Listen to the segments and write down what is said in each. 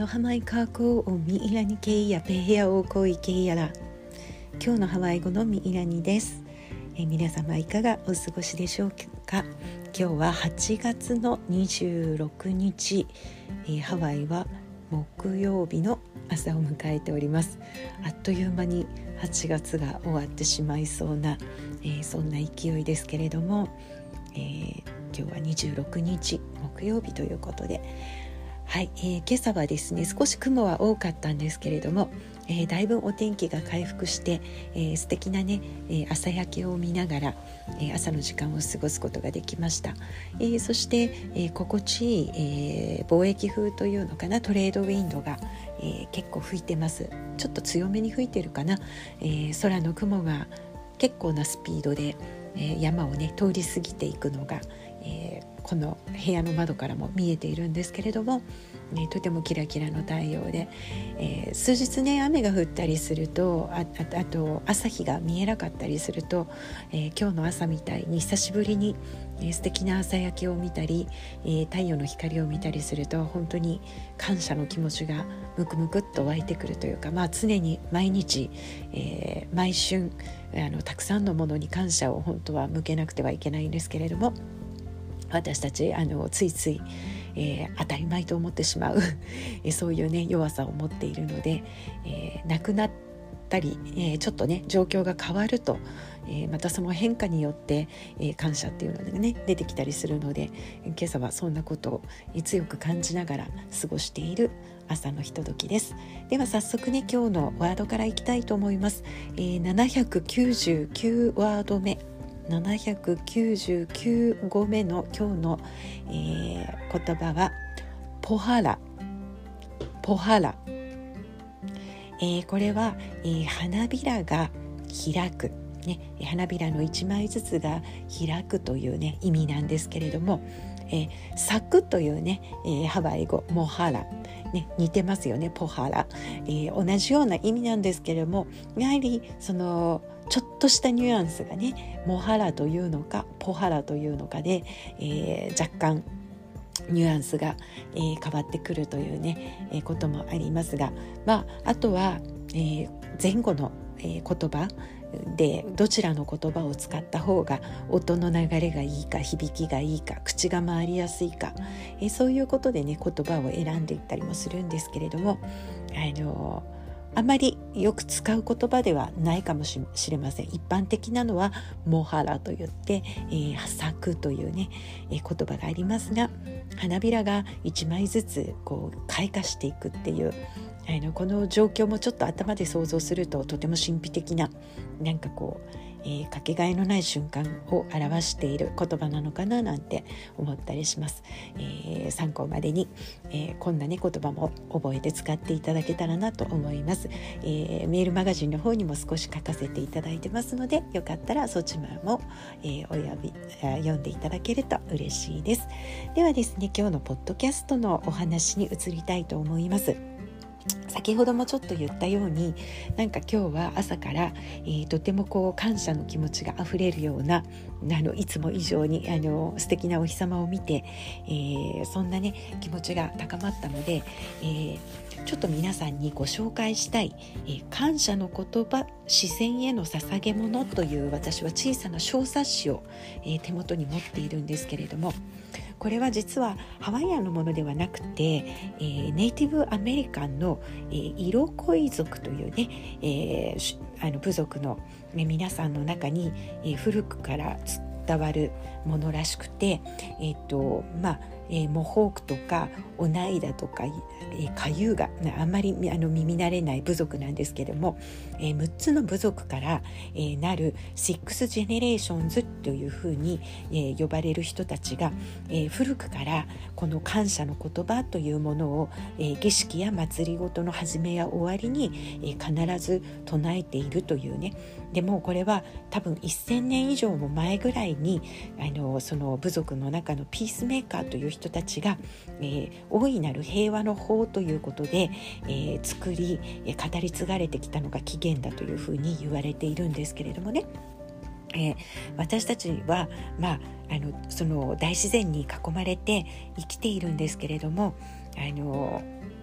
のハマイカーコーをミイラニケイヤペヘアオーコイケイヤラ。今日のハワイ語のミイラニです。皆様いかがお過ごしでしょうか。今日は8月の26日、ハワイは木曜日の朝を迎えております。あっという間に8月が終わってしまいそうな、そんな勢いですけれども、今日は26日木曜日ということで、はい、今朝はですね少し雲は多かったんですけれども、だいぶお天気が回復して、素敵なね、朝焼けを見ながら、朝の時間を過ごすことができました。そして、心地いい、貿易風というのかなトレードウィンドが、結構吹いてます。ちょっと強めに吹いてるかな、空の雲が結構なスピードで、山をね通り過ぎていくのが、この部屋の窓からも見えているんですけれども、とてもキラキラの太陽で、数日ね雨が降ったりすると あと朝日が見えなかったりすると、今日の朝みたいに久しぶりに、素敵な朝焼けを見たり、太陽の光を見たりすると本当に感謝の気持ちがムクムクっと湧いてくるというか、まあ、常に毎日、毎春たくさんのものに感謝を本当は向けなくてはいけないんですけれども、私たちついつい、当たり前と思ってしまうそういうね弱さを持っているので、なくなったり、ちょっとね状況が変わると、またその変化によって、感謝っていうのがね出てきたりするので、今朝はそんなことを強く感じながら過ごしている朝のひとときです。では早速ね今日のワードからいきたいと思います。799ワード目799語目の今日の、言葉はポハラ。ポハラ、これは、花びらが開く、ね、花びらの1枚ずつが開くという、ね、意味なんですけれども、咲くというね、ハワイ語モハラ、ね、似てますよねポハラ、同じような意味なんですけれども、やはりそのちょっとしたニュアンスがねモハラというのかポハラというのかで、若干ニュアンスが、変わってくるというね、こともありますが、まあ、あとは、前後の、言葉でどちらの言葉を使った方が音の流れがいいか響きがいいか口が回りやすいか、そういうことでね言葉を選んでいったりもするんですけれども、あまりよく使う言葉ではないかもしれません。一般的なのはモハラといって、咲くというね、言葉がありますが、花びらが一枚ずつこう開花していくっていうこの状況もちょっと頭で想像するととても神秘的な、なんかこう、かけがえのない瞬間を表している言葉なのかななんて思ったりします。参考までに、こんなね言葉も覚えて使っていただけたらなと思います。メールマガジンの方にも少し書かせていただいてますので、よかったらそちらも、読んでいただけると嬉しいです。ではですね今日のポッドキャストのお話に移りたいと思います。先ほどもちょっと言ったように、なんか今日は朝から、とてもこう感謝の気持ちがあふれるような、いつも以上に素敵なお日様を見て、そんなね気持ちが高まったので、ちょっと皆さんにご紹介したい、感謝の言葉視線への捧げ物という、私は小さな小冊子を、手元に持っているんですけれども、これは実はハワイアンのものではなくて、ネイティブアメリカンの、イロコイ族というね、部族の、皆さんの中に、古くから伝わるものらしくて、モホークとかオナイダとか、カユーガ、あんまり耳慣れない部族なんですけれども、6つの部族から、なるSix Generationsというふうに、呼ばれる人たちが、古くからこの感謝の言葉というものを、儀式や祭りごとの始めや終わりに、必ず唱えているというね。でもこれは多分1000年以上も前ぐらいに、その部族の中のピースメーカーという人たちが、大いなる平和の法ということで、作り語り継がれてきたのが起源だというふうに言われているんですけれどもね、私たちは、まあ、その大自然に囲まれて生きているんですけれども、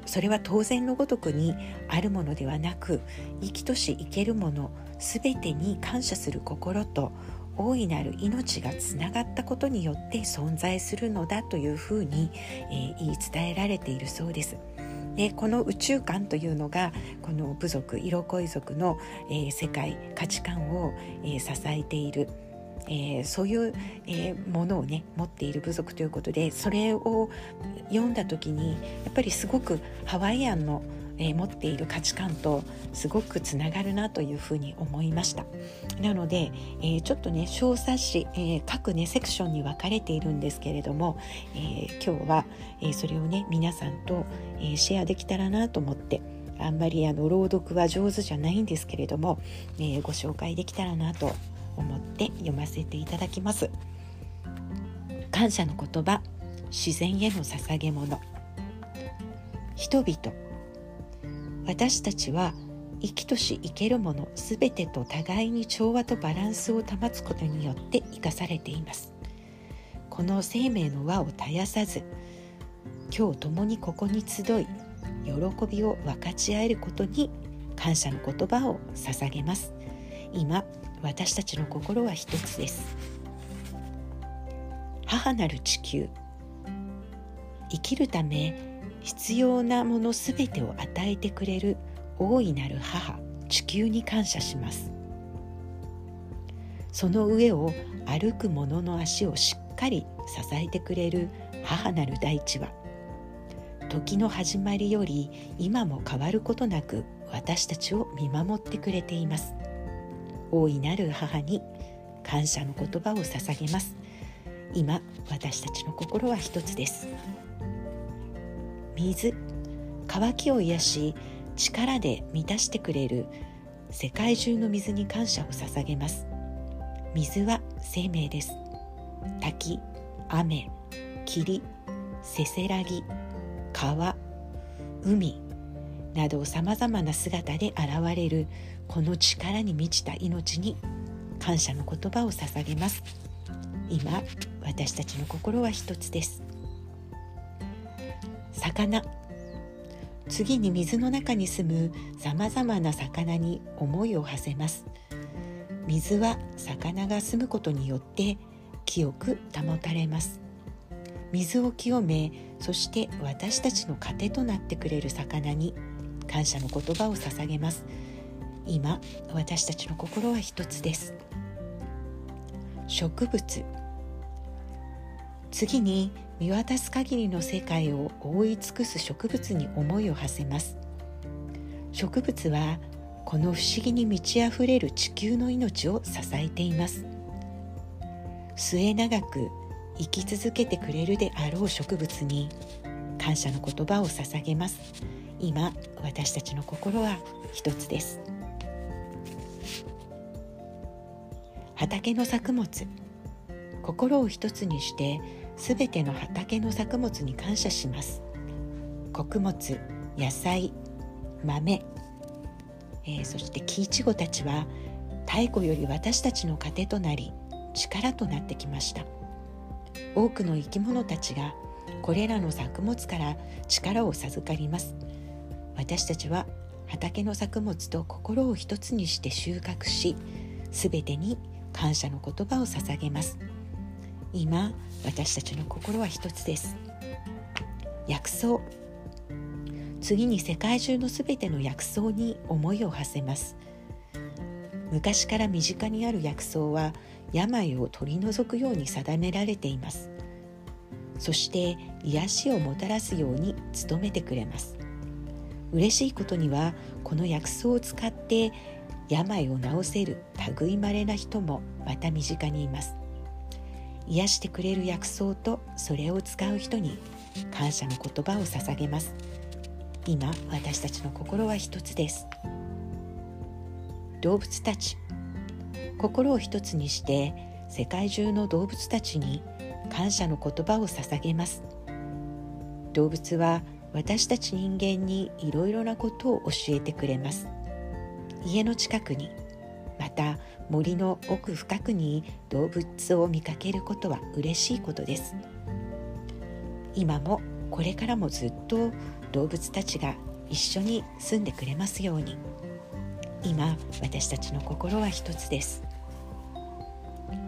それは当然のごとくにあるものではなく、生きとし生けるものすべてに感謝する心と大いなる命がつながったことによって存在するのだというふうに、言い伝えられているそうです。で、この宇宙観というのがこの部族イロコイ族の、世界価値観を、支えている、そういう、ものをね持っている部族ということで、それを読んだ時にやっぱりすごくハワイアンの持っている価値観とすごくつながるなというふうに思いました。なので、ちょっとね小冊子、各ねセクションに分かれているんですけれども、今日は、それをね皆さんと、シェアできたらなと思って、あんまり朗読は上手じゃないんですけれども、ご紹介できたらなと思って読ませていただきます。感謝の言葉、自然への捧げ物。人々、私たちは生きとし生けるものすべてと互いに調和とバランスを保つことによって生かされています。この生命の輪を絶やさず、今日共にここに集い、喜びを分かち合えることに感謝の言葉を捧げます。今、私たちの心は一つです。母なる地球、生きるため必要なものすべてを与えてくれる大いなる母、地球に感謝します。その上を歩く者の足をしっかり支えてくれる母なる大地は、時の始まりより今も変わることなく私たちを見守ってくれています。大いなる母に感謝の言葉を捧げます。今、私たちの心は一つです。水、渇きを癒し力で満たしてくれる世界中の水に感謝を捧げます。水は生命です。滝、雨、霧、せせらぎ、川、海などさまざまな姿で現れるこの力に満ちた命に感謝の言葉を捧げます。今、私たちの心は一つです。魚、次に水の中に住むさまざまな魚に思いを馳せます。水は魚が住むことによって清く保たれます。水を清め、そして私たちの糧となってくれる魚に感謝の言葉を捧げます。今、私たちの心は一つです。植物、次に見渡す限りの世界を覆い尽くす植物に思いを馳せます。植物はこの不思議に満ち溢れる地球の命を支えています。末永く生き続けてくれるであろう植物に感謝の言葉を捧げます。今、私たちの心は一つです。畑の作物、心を一つにしてすべての畑の作物に感謝します。穀物、野菜、豆、そして木いちごたちは太古より私たちの糧となり力となってきました。多くの生き物たちがこれらの作物から力を授かります。私たちは畑の作物と心を一つにして収穫し、すべてに感謝の言葉を捧げます。今、私たちの心は一つです。薬草、次に世界中のすべての薬草に思いを馳せます。昔から身近にある薬草は病を取り除くように定められています。そして癒しをもたらすように努めてくれます。嬉しいことにはこの薬草を使って病を治せる類いまれな人もまた身近にいます。癒してくれる薬草とそれを使う人に感謝の言葉を捧げます。今、私たちの心は一つです。動物たち、心を一つにして世界中の動物たちに感謝の言葉を捧げます。動物は私たち人間にいろいろなことを教えてくれます。家の近くに、また森の奥深くに動物を見かけることは嬉しいことです。今もこれからもずっと動物たちが一緒に住んでくれますように。今私たちの心は一つです。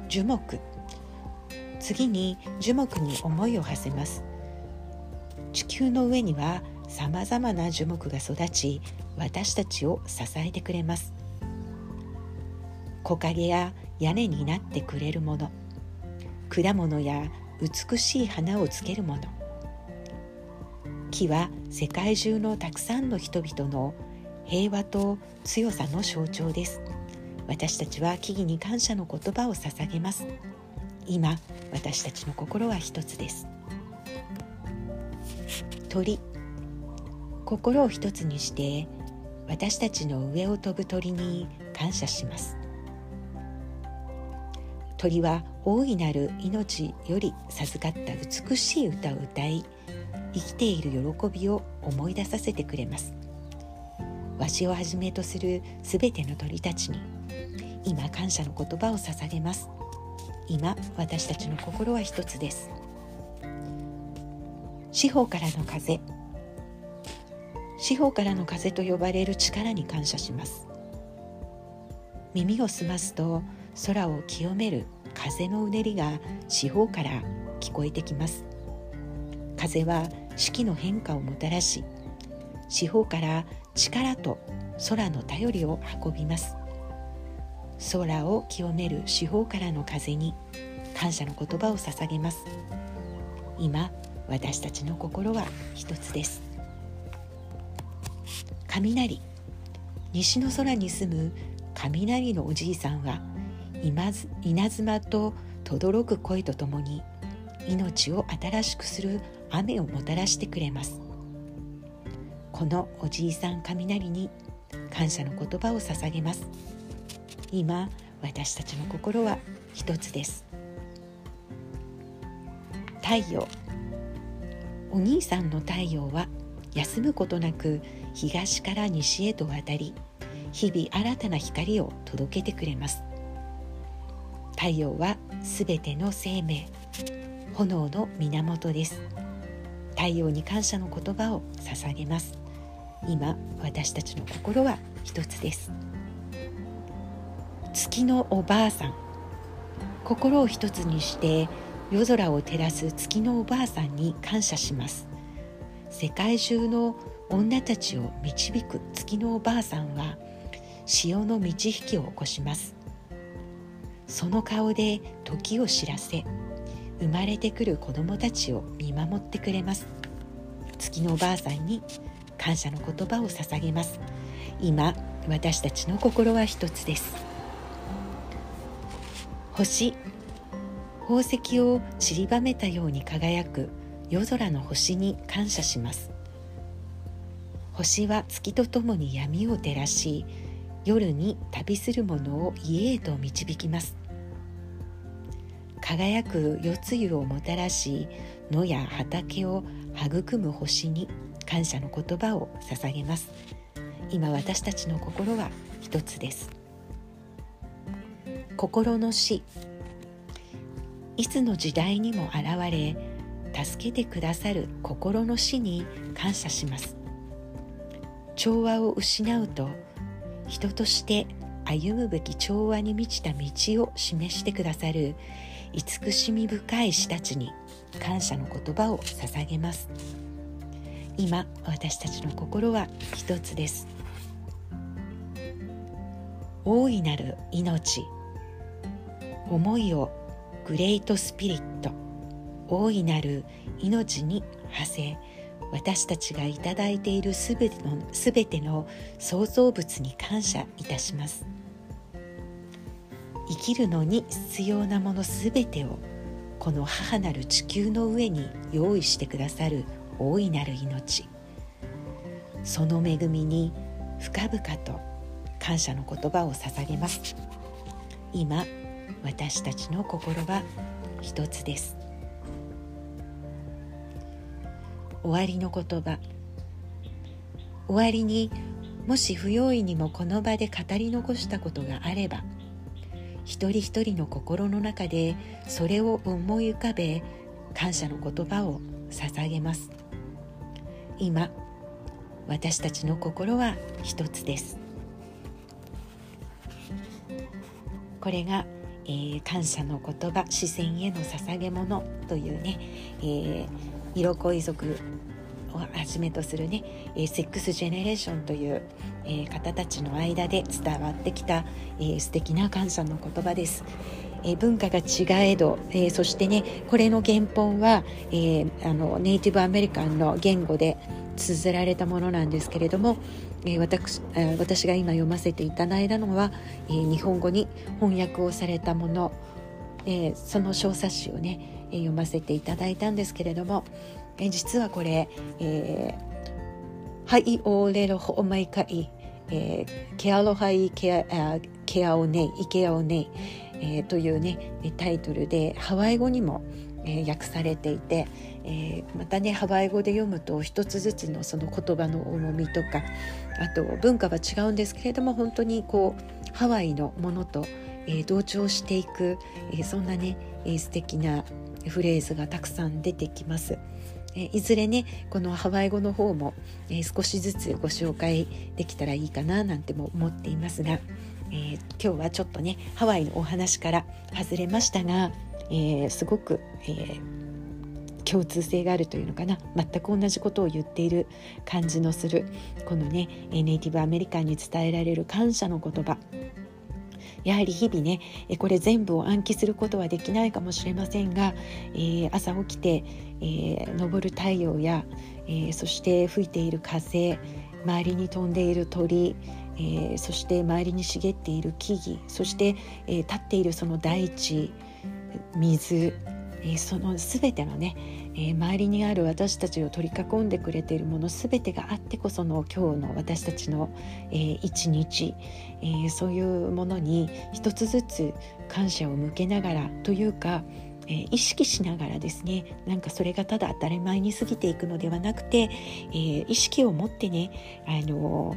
樹木、次に樹木に思いを馳せます。地球の上にはさまざまな樹木が育ち、私たちを支えてくれます。木陰や屋根になってくれるもの、果物や美しい花をつけるもの、木は世界中のたくさんの人々の平和と強さの象徴です。私たちは木々に感謝の言葉を捧げます。今私たちの心は一つです。鳥、心を一つにして私たちの上を飛ぶ鳥に感謝します。鳥は大いなる命より授かった美しい歌を歌い、生きている喜びを思い出させてくれます。わしをはじめとするすべての鳥たちに今感謝の言葉を捧げます。今私たちの心は一つです。四方からの風、四方からの風と呼ばれる力に感謝します。耳を澄ますと空を清める風のうねりが四方から聞こえてきます。風は四季の変化をもたらし、四方から力と空の便りを運びます。空を清める四方からの風に感謝の言葉を捧げます。今私たちの心は一つです。雷、西の空に住む雷のおじいさんは稲妻と轟く声とともに命を新しくする雨をもたらしてくれます。このおじいさん雷に感謝の言葉を捧げます。今私たちの心は一つです。太陽、お兄さんの太陽は休むことなく東から西へと渡り、日々新たな光を届けてくれます。太陽はすべての生命、炎の源です。太陽に感謝の言葉を捧げます。今私たちの心は一つです。月のおばあさん、心を一つにして夜空を照らす月のおばあさんに感謝します。世界中の女たちを導く月のおばあさんは潮の満ち引きを起こします。その顔で時を知らせ、生まれてくる子どもたちを見守ってくれます。月のおばあさんに感謝の言葉を捧げます。今私たちの心は一つです。星、宝石を散りばめたように輝く夜空の星に感謝します。星は月とともに闇を照らし、夜に旅する者を家へと導きます。輝く夜露をもたらし、野や畑を育む星に感謝の言葉を捧げます。今私たちの心は一つです。心の死、いつの時代にも現れ、助けてくださる心の死に感謝します。調和を失うと、人として歩むべき調和に満ちた道を示してくださる慈しみ深い師たちに感謝の言葉を捧げます。今私たちの心は一つです。大いなる命、思いをグレートスピリット、大いなる命に馳せ、私たちがいただいているすべての創造物に感謝いたします。生きるのに必要なものすべてをこの母なる地球の上に用意してくださる大いなる命、その恵みに深々と感謝の言葉を捧げます。今私たちの心は一つです。終わりの言葉。終わりに、もし不用意にもこの場で語り残したことがあれば、一人一人の心の中でそれを思い浮かべ、感謝の言葉を捧げます。今私たちの心は一つです。これが、感謝の言葉、視線への捧げ物というね、色恋族をはじめとするね、Six Generationという、方たちの間で伝わってきた、素敵な感謝の言葉です。文化が違えど、そしてね、これの原本は、ネイティブアメリカンの言語で綴られたものなんですけれども、私が今読ませていただいたのは、日本語に翻訳をされたもの、その小冊子をね、読ませていただいたんですけれども、実はこれ、ハイオーレロホオマイカイ、ケアロハイケアオネイイケアオネイというねタイトルでハワイ語にも、訳されていて、またねハワイ語で読むと一つずつのその言葉の重みとか、あと文化は違うんですけれども、本当にこうハワイのものと、同調していく、そんなね、素敵なフレーズがたくさん出てきます。いずれねこのハワイ語の方も、少しずつご紹介できたらいいかななんても思っていますが、今日はちょっとねハワイのお話から外れましたが、すごく、共通性があるというのかな、全く同じことを言っている感じのするこのねネイティブアメリカンに伝えられる感謝の言葉、やはり日々ねこれ全部を暗記することはできないかもしれませんが、朝起きて、昇る太陽や、そして吹いている風、周りに飛んでいる鳥、そして周りに茂っている木々、そして、立っているその大地、水、そのすべてのね、周りにある私たちを取り囲んでくれているものすべてがあってこその今日の私たちの、一日、そういうものに一つずつ感謝を向けながらというか、意識しながらですね、なんかそれがただ当たり前に過ぎていくのではなくて、意識を持ってね、生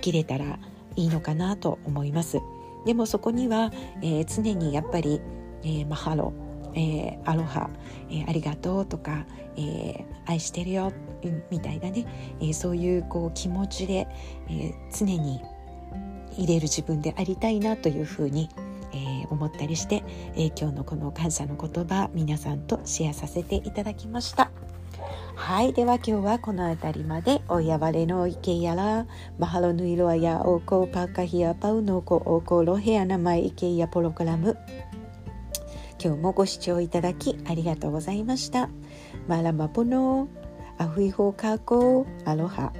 きれたらいいのかなと思います。でもそこには、常にやっぱり、マハロ、アロハ、ありがとうとか、愛してるよみたいなね、そういうこう気持ちで、常に入れる自分でありたいなというふうに、思ったりして、今日のこの感謝の言葉、皆さんとシェアさせていただきました。はい、では今日はこのあたりまで。おやわれのいけやら、マハロヌイロアやおこパカヒアパウノコオコロヘアナマイイケやポロクラム。今日もご視聴いただきありがとうございました。マラマポノアフイホカコアロハ。